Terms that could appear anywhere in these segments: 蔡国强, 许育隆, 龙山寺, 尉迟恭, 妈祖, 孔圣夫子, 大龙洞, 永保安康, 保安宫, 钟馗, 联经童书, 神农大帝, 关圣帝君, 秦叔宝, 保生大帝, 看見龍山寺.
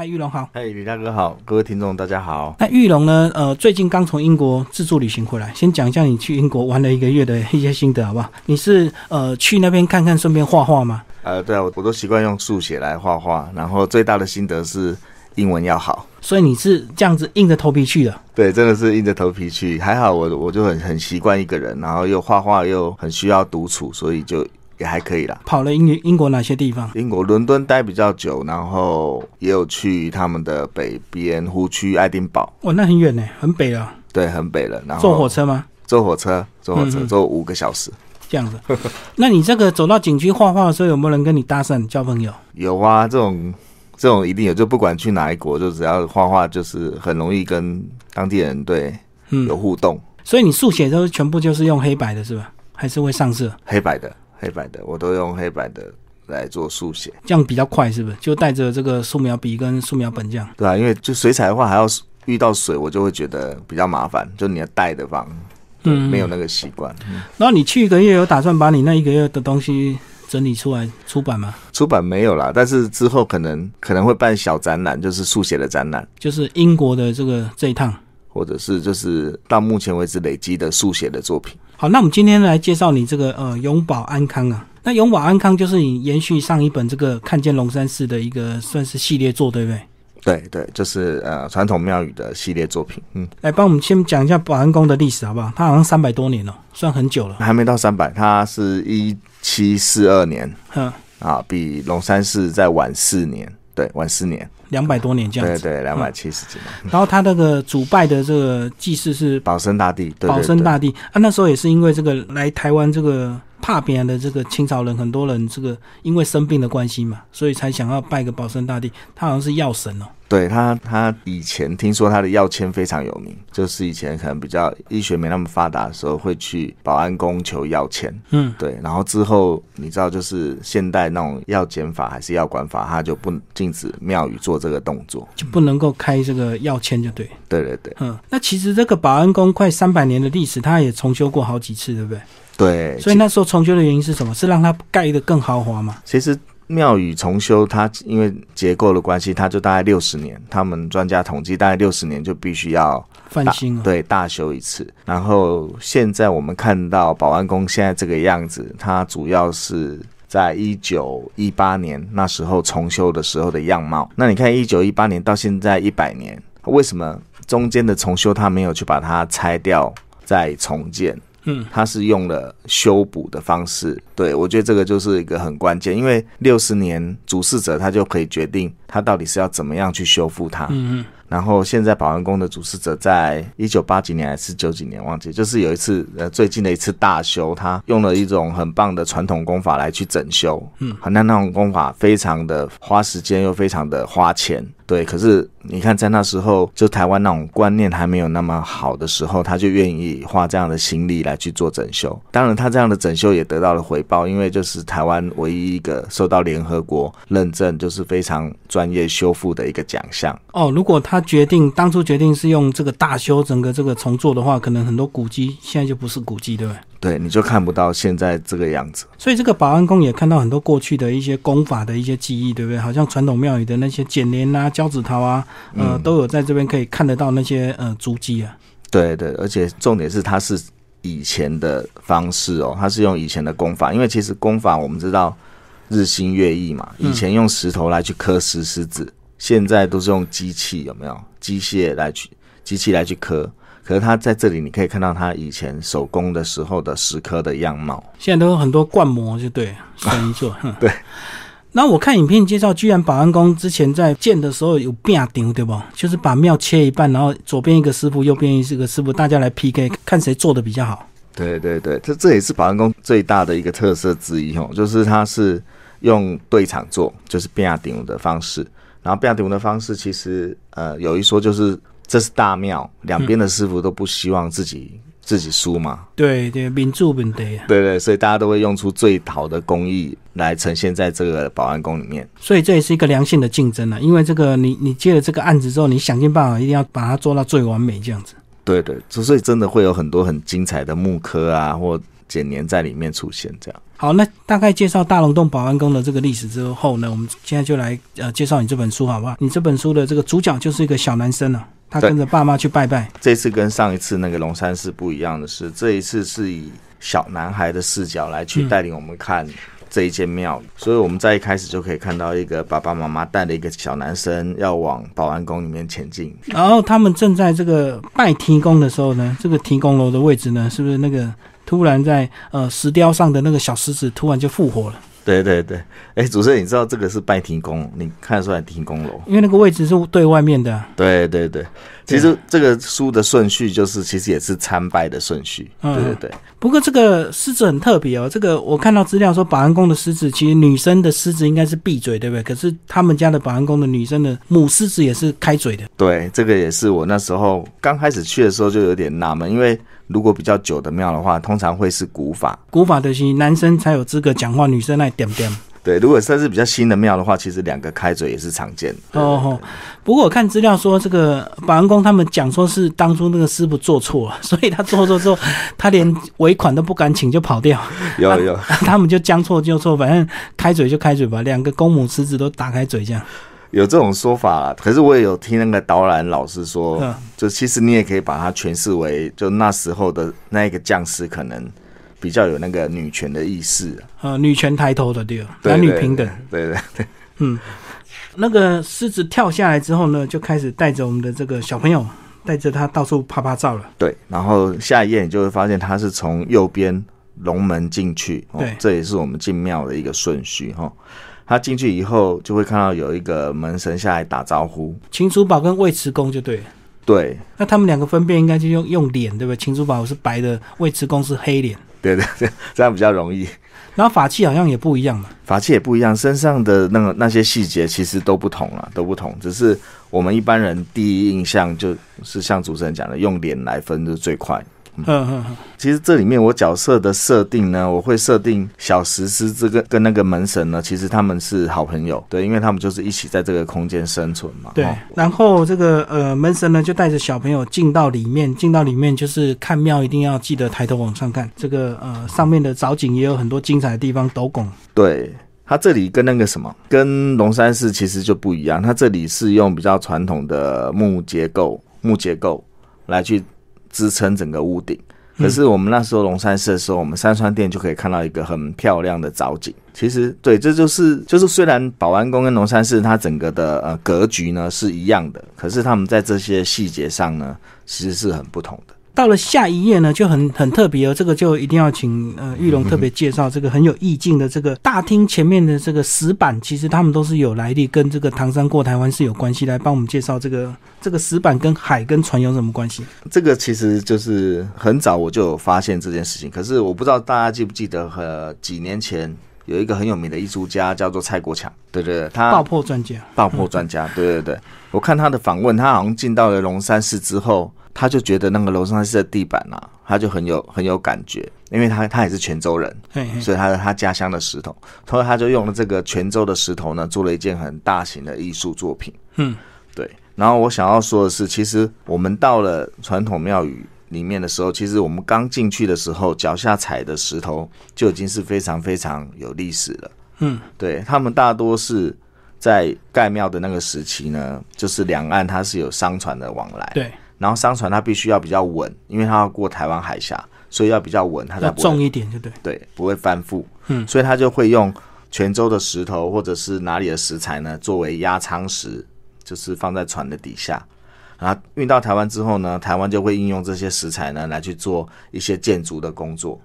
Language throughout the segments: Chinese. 哎，玉龙好。哎，李大哥好，各位听众大家好。那玉龙呢？最近刚从英国自助旅行回来，先讲一下你去英国玩了一个月的一些心得好不好？你是去那边看看，顺便画画吗？对啊，我都习惯用速写来画画，然后最大的心得是英文要好。所以你是这样子硬着头皮去的？对，真的是硬着头皮去。还好我就很习惯一个人，然后又画画又很需要独处，所以就。也还可以啦。跑了英国哪些地方？英国伦敦待比较久，然后也有去他们的北边湖区爱丁堡。哇，那很远呢，很北了。对，很北了。然后坐火车吗？坐火车，坐5个小时。这样子。那你这个走到景区画画的时候，有没有人跟你搭讪交朋友？有啊，这种一定有，就不管去哪一国，就只要画画，就是很容易跟当地人有互动。所以你速写都全部就是用黑白的，是吧？还是会上色？黑白的，我都用黑白的来做速写，这样比较快，是不是？就带着这个素描笔跟素描本这样。对啊，因为就水彩的话，还要遇到水，我就会觉得比较麻烦，就你要带的方，没有那个习惯。然后你去一个月，有打算把你那一个月的东西整理出来出版吗？出版没有啦，但是之后可能会办小展览，就是速写的展览，就是英国的这一趟，或者是就是到目前为止累积的速写的作品。好，那我们今天来介绍你这个永保安康啊。那永保安康就是你延续上一本这个看见龙山寺的一个算是系列作，对不对？对对，就是传统庙宇的系列作品。来帮我们先讲一下保安宫的历史好不好？它好像300多年了，算很久了。还没到300，它是1742年，比龙山寺再晚4年。对，晚4年，200多年这样子。对对，270几年。然后他那个主拜的这个祭祀是保生大帝。对，保生大帝啊，那时候也是因为这个来台湾这个怕别人的这个清朝人，很多人这个因为生病的关系嘛，所以才想要拜个保生大帝。他好像是药神哦。对，他以前听说他的药签非常有名，就是以前可能比较医学没那么发达的时候，会去保安宫求药签。对，然后之后你知道，就是现代那种药检法还是药管法，他就不禁止庙宇做这个动作，就不能够开这个药签就对。对对对。那其实这个保安宫快300年的历史，他也重修过好几次，对不对？对。所以那时候重修的原因是什么？是让它盖得更豪华吗？其实。庙宇重修，它因为结构的关系，它就大概60年，他们专家统计大概60年就必须要翻新了。对，大修一次。然后现在我们看到保安宫现在这个样子，它主要是在1918年那时候重修的时候的样貌。那你看1918年到现在100年，为什么中间的重修它没有去把它拆掉再重建？它是用了修补的方式。对，我觉得这个就是一个很关键，因为60年主事者他就可以决定他到底是要怎么样去修复它。然后现在保安宫的主事者在1980几年还是90几年忘记，就是有一次最近的一次大修，他用了一种很棒的传统工法来去整修。那种工法非常的花时间又非常的花钱。对，可是你看在那时候就台湾那种观念还没有那么好的时候，他就愿意花这样的心力来去做整修。当然他这样的整修也得到了回报，因为就是台湾唯一一个受到联合国认证就是非常专业修复的一个奖项。如果他当初决定是用这个大修整个这个重做的话，可能很多古迹现在就不是古迹，对不对？对，你就看不到现在这个样子。所以这个保安宫也看到很多过去的一些工法的一些技艺，对不对？好像传统庙宇的那些剪莲啊、交趾陶啊，都有在这边可以看得到那些足迹啊。对对，而且重点是它是以前的方式它是用以前的工法，因为其实工法我们知道日新月异嘛，以前用石头来去刻石子，现在都是用机器，有没有？机器来去刻。可是它在这里，你可以看到它以前手工的时候的石刻的样貌。现在都有很多灌模，就对，神一座。对。那我看影片介绍，居然保安宫之前在建的时候有拼场，对不？就是把庙切一半，然后左边一个师傅，右边一个师傅，大家来 PK， 看谁做的比较好。对对对，这也是保安宫最大的一个特色之一，就是它是用对场做，就是拼场的方式。然后变顶的方式其实有一说就是这是大庙，两边的师傅都不希望自己输嘛。对对，民主问题。对对，所以大家都会用出最好的工艺来呈现在这个保安宫里面。所以这也是一个良性的竞争因为这个你接了这个案子之后，你想尽办法一定要把它做到最完美这样子。对对，所以真的会有很多很精彩的木刻啊，或剪黏在里面出现这样。好，那大概介绍大龙峒保安宫的这个历史之后呢，我们现在就来介绍你这本书好不好？你这本书的这个主角就是一个小男生啊，他跟着爸妈去拜拜。这次跟上一次那个龙山寺不一样的是，这一次是以小男孩的视角来去带领我们看这一间庙，所以我们在一开始就可以看到一个爸爸妈妈带了一个小男生要往保安宫里面前进。然后他们正在这个拜提公的时候呢，这个提公楼的位置呢，是不是那个突然在石雕上的那个小狮子突然就复活了？对对对，哎，主持人，你知道这个是拜提公，你看得出来提公楼，因为那个位置是对外面的、啊。对对对，其实这个书的顺序就是，其实也是参拜的顺序。对对对。不过这个狮子很特别哦，这个我看到资料说，保安宫的狮子其实女生的狮子应该是闭嘴，对不对？可是他们家的保安宫的女生的母狮子也是开嘴的。对，这个也是我那时候刚开始去的时候就有点纳闷，因为如果比较久的庙的话，通常会是古法，古法就是男生才有资格讲话，女生来点点。对，如果算是比较新的庙的话，其实两个开嘴也是常见的。哦，不过我看资料说，这个保安宫他们讲说是当初那个师傅做错了，所以他做错之后，他连尾款都不敢请就跑掉。有、他们就将错就错，反正开嘴就开嘴吧，两个公母狮子都打开嘴这样。有这种说法啦，可是我也有听那个导览老师说，就其实你也可以把它诠释为，就那时候的那一个将士可能比较有那个女权的意识，女权抬头的对，男女平等，对对 对，嗯，那个狮子跳下来之后呢，就开始带着我们的这个小朋友，带着他到处拍拍照了。对，然后下一页你就会发现他是从右边龙门进去，对，这也是我们进庙的一个顺序哈。他进去以后就会看到有一个门神下来打招呼，秦叔宝跟尉迟恭就对了。对，那他们两个分辨应该就用脸对不对？秦叔宝是白的，尉迟恭是黑脸。对对对，这样比较容易。然后法器好像也不一样嘛，法器也不一样，身上的那些细节其实都不同了，都不同。只是我们一般人第一印象就是像主持人讲的，用脸来分就是最快。其实这里面我角色的设定呢，我会设定小石狮子跟那个门神呢，其实他们是好朋友，对，因为他们就是一起在这个空间生存嘛。对，然后这个门神呢就带着小朋友进到里面就是看庙一定要记得抬头往上看，这个上面的藻井也有很多精彩的地方，斗拱。对，它这里跟那个什么，跟龙山寺其实就不一样，它这里是用比较传统的木结构来去支撑整个屋顶，可是我们那时候龙山寺的时候，我们三川殿就可以看到一个很漂亮的藻井。其实对，这就是虽然保安宫跟龙山寺它整个的格局呢是一样的，可是他们在这些细节上呢，其实是很不同的。到了下一页呢，就很特别哦，这个就一定要请玉龙特别介绍这个很有意境的这个大厅前面的这个石板，其实他们都是有来历，跟这个唐山过台湾是有关系。来帮我们介绍这个石板跟海跟船有什么关系？这个其实就是很早我就有发现这件事情，可是我不知道大家记不记得，几年前有一个很有名的艺术家叫做蔡国强，对对对，他爆破专家，对对对，我看他的访问，他好像进到了龙山寺之后。他就觉得那个龙山寺的地板啊，他就很有感觉，因为他也是泉州人，所以他家乡的石头，所以他就用了这个泉州的石头呢，做了一件很大型的艺术作品。嗯，对。然后我想要说的是，其实我们到了传统庙宇里面的时候，其实我们刚进去的时候，脚下踩的石头就已经是非常非常有历史了。嗯，对，他们大多是在盖庙的那个时期呢，就是两岸它是有商船的往来。对。然后商船它必须要比较稳，因为它要过台湾海峡，所以要比较稳，它才不会重一点就对，对，不会翻覆。嗯，所以它就会用泉州的石头或者是哪里的石材呢，作为压舱石，就是放在船的底下。然后运到台湾之后呢，台湾就会应用这些石材呢来去做一些建筑的工作，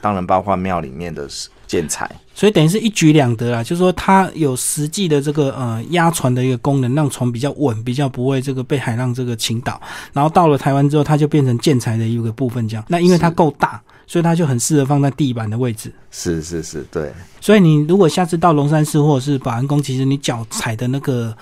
当然包括庙里面的建材。所以等于是一举两得啦，就是说它有实际的这个压船的一个功能，让船比较稳，比较不会这个被海浪这个倾倒。然后到了台湾之后，它就变成建材的一个部分这样。那因为它够大，所以它就很适合放在地板的位置。是是是，对。所以你如果下次到龙山寺或者是保安宫，其实你脚踩的那个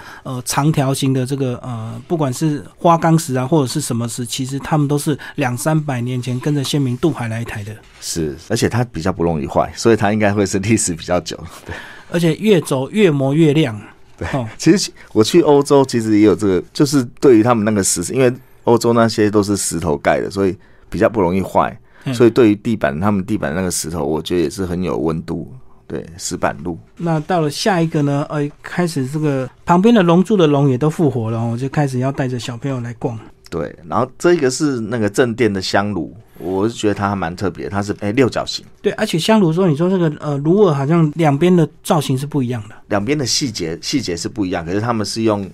长条形的这个不管是花岗石啊或者是什么石，其实他们都是200-300年前跟着先民渡海来台的。是，而且它比较不容易坏，所以它应该会是历史比较久，对，而且越走越磨越亮。对，其实我去欧洲，其实也有这个，就是对于他们那个石，因为欧洲那些都是石头盖的，所以比较不容易坏。所以对于地板，他们地板那个石头，我觉得也是很有温度。对，石板路。那到了下一个呢？开始这个旁边的龙柱的龙也都复活了，我就开始要带着小朋友来逛。对，然后这个是那个正殿的香炉，我是觉得它还蛮特别，它是六角形。对，而且香炉说，你说这个炉耳好像两边的造型是不一样的，两边的细节是不一样，可是他们是用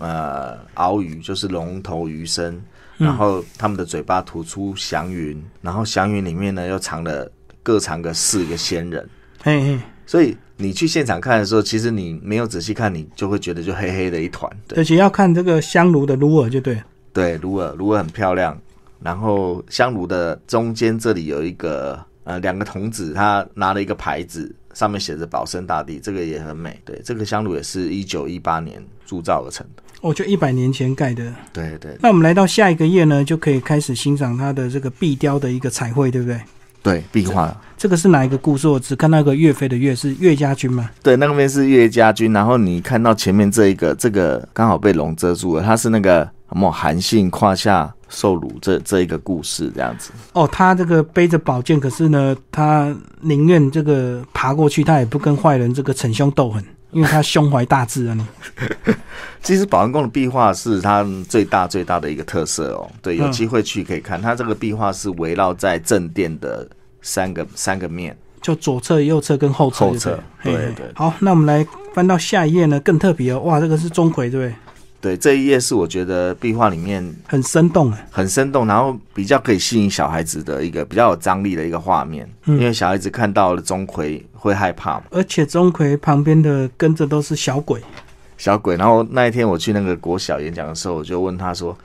鳌鱼，就是龙头鱼身，然后他们的嘴巴吐出祥云，然后祥云里面呢又藏了各藏个4个仙人。嘿嘿，所以你去现场看的时候，其实你没有仔细看，你就会觉得就黑黑的一团。而且要看这个香炉的炉耳就对了。对，炉耳很漂亮。然后香炉的中间这里有一个2个童子，他拿了一个牌子，上面写着保生大帝，这个也很美。对，这个香炉也是1918年铸造而成的。哦，就100年前盖的。对对。那我们来到下一个页呢，就可以开始欣赏它的这个壁雕的一个彩绘，对不对？对，壁画。这个是哪一个故事？我只看到一个岳飞的岳，是岳家军吗？对，那边是岳家军。然后你看到前面这个刚好被龙遮住了，它是那个什么韩信胯下受辱这一个故事这样子。哦，他这个背着宝剑，可是呢，他宁愿这个爬过去，他也不跟坏人这个逞凶斗狠，因为他胸怀大志啊你。其实保安宫的壁画是他最大的一个特色哦。对，有机会去可以看，他这个壁画是围绕在正殿的三个面，就左侧、右侧跟后侧。后侧，对对对。好，那我们来翻到下一页呢，更特别哦。哇，这个是钟馗，对不对？对，这一页是我觉得壁画里面很生动，然后比较可以吸引小孩子的一个比较有张力的一个画面，因为小孩子看到了钟馗会害怕嘛。而且钟馗旁边的跟着都是小鬼。然后那一天我去那个国小演讲的时候，我就问他说，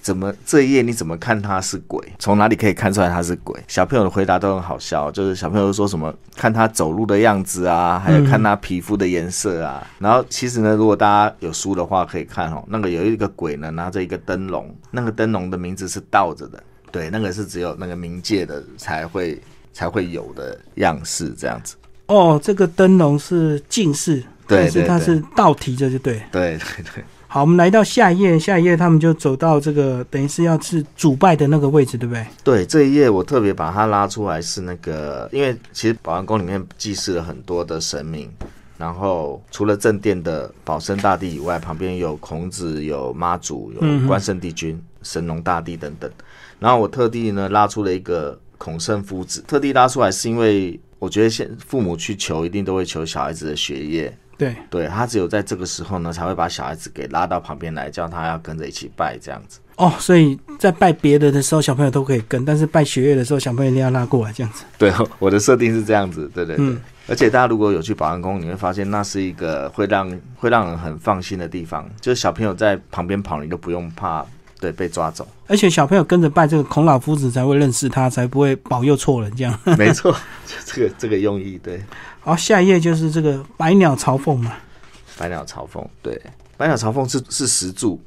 怎么这一页你怎么看他是鬼？从哪里可以看出来他是鬼？小朋友的回答都很好笑，就是小朋友说什么看他走路的样子啊，还有看他皮肤的颜色啊。然后其实呢，如果大家有书的话可以看哦，那个有一个鬼呢拿着一个灯笼，那个灯笼的名字是倒着的，对，那个是只有那个冥界的才会有的样式这样子。哦，这个灯笼是近视，但是它是倒提着就对。对对对。好，我们来到下一页他们就走到这个等于是要是主拜的那个位置，对不对？对，这一页我特别把它拉出来是那个，因为其实保安宫里面祭祀了很多的神明，然后除了正殿的保生大帝以外，旁边有孔子、有妈祖、有关圣帝君、神农大帝等等。然后我特地呢拉出了一个孔圣夫子，特地拉出来是因为我觉得父母去求一定都会求小孩子的学业，对，他只有在这个时候呢才会把小孩子给拉到旁边来，叫他要跟着一起拜这样子。哦，所以在拜别的时候小朋友都可以跟，但是拜学业的时候小朋友一定要拉过来这样子。对，我的设定是这样子。对对对。而且大家如果有去保安宫，你会发现那是一个会让人很放心的地方，就是小朋友在旁边跑你都不用怕对被抓走，而且小朋友跟着拜这个孔老夫子才会认识他，才不会保佑错人这样。没错，这个用意。对。好，下一页就是这个百鸟朝凤嘛。百鸟朝凤，对，百鸟朝凤是石柱，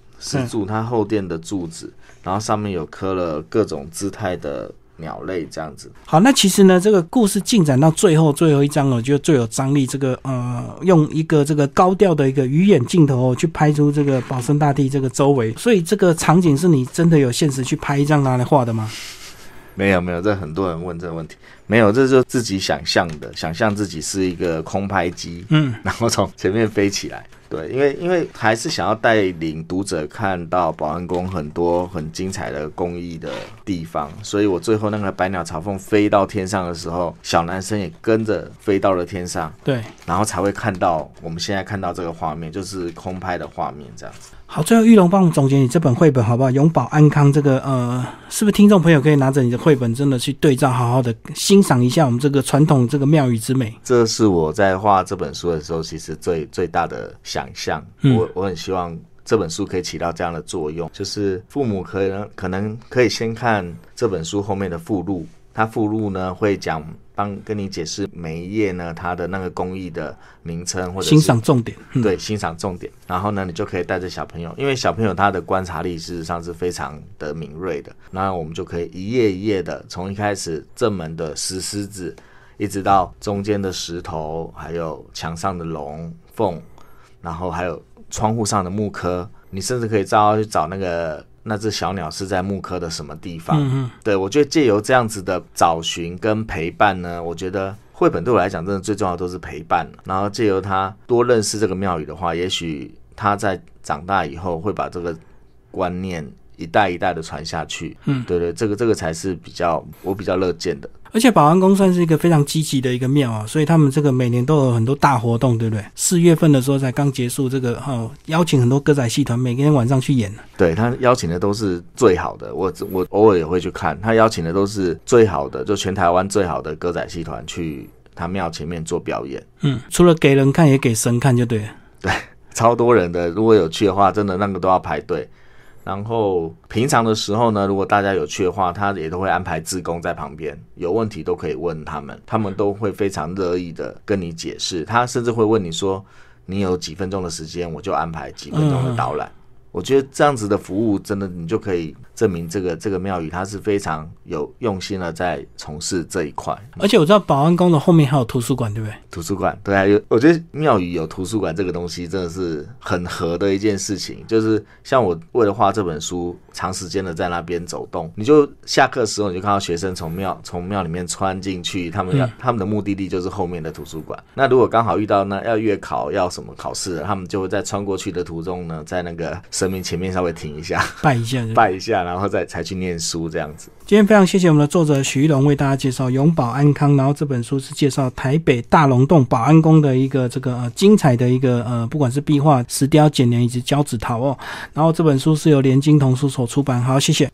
它后殿的柱子，然后上面有刻了各种姿态的鸟类这样子。好，那其实呢，这个故事进展到最后一章，我觉得最有张力。这个用一个这个高调的一个鱼眼镜头去拍出这个保生大帝这个周围，所以这个场景是你真的有现实去拍一张拿来画的吗？没有，这很多人问这个问题。没有，这就是自己想象自己是一个空拍机，然后从前面飞起来。对，因为还是想要带领读者看到保安宫很多很精彩的工艺的地方，所以我最后那个百鸟朝凤飞到天上的时候，小男生也跟着飞到了天上。对，然后才会看到我们现在看到这个画面，就是空拍的画面这样子。好，最后玉龙帮我们总结你这本绘本好不好？永保安康这个是不是听众朋友可以拿着你的绘本真的去对照，好好的欣赏一下我们这个传统这个庙宇之美？这是我在画这本书的时候其实最大的想象。我很希望这本书可以起到这样的作用，就是父母可能可以先看这本书后面的附录，它附录呢会讲跟你解释每一页呢它的那个工艺的名称或者欣赏重点。对，欣赏重点。然后呢你就可以带着小朋友，因为小朋友他的观察力事实上是非常的敏锐的，那我们就可以一页一页的从一开始正门的石狮子一直到中间的石头，还有墙上的龙凤，然后还有窗户上的木刻，你甚至可以去找那个那只小鸟是在木刻的什么地方。对，我觉得借由这样子的找寻跟陪伴呢，我觉得绘本对我来讲真的最重要的都是陪伴，然后借由他多认识这个庙宇的话，也许他在长大以后会把这个观念一代一代的传下去。对对，这个才是我比较乐见的。而且保安宫算是一个非常积极的一个庙哦，所以他们这个每年都有很多大活动，对不对？4月份的时候才刚结束这个邀请很多歌仔戏团每天晚上去演。对，他邀请的都是最好的，我偶尔也会去看，他邀请的都是最好的，就全台湾最好的歌仔戏团去他庙前面做表演。除了给人看也给神看就对了。对，超多人的，如果有去的话真的那个都要排队。然后平常的时候呢，如果大家有去的话，他也都会安排志工在旁边，有问题都可以问他们都会非常乐意的跟你解释。他甚至会问你说你有几分钟的时间，我就安排几分钟的导览。我觉得这样子的服务真的你就可以证明这个庙宇它是非常有用心的在从事这一块。而且我知道保安宫的后面还有图书馆，对不对？图书馆，对啊，我觉得庙宇有图书馆这个东西真的是很合的一件事情。就是像我为了画这本书长时间的在那边走动，你就下课的时候你就看到学生从庙里面穿进去，他们的目的地就是后面的图书馆。那如果刚好遇到那要月考要什么考试，他们就会在穿过去的途中呢，在那个神明前面稍微停一下，拜一下，然后才去念书这样子。今天非常谢谢我们的作者许育隆为大家介绍《永保安康》，然后这本书是介绍台北大龙洞保安宫的一个这个精彩的一个不管是壁画、石雕、剪黏以及胶纸陶哦。然后这本书是由联经童书所出版。好，谢谢。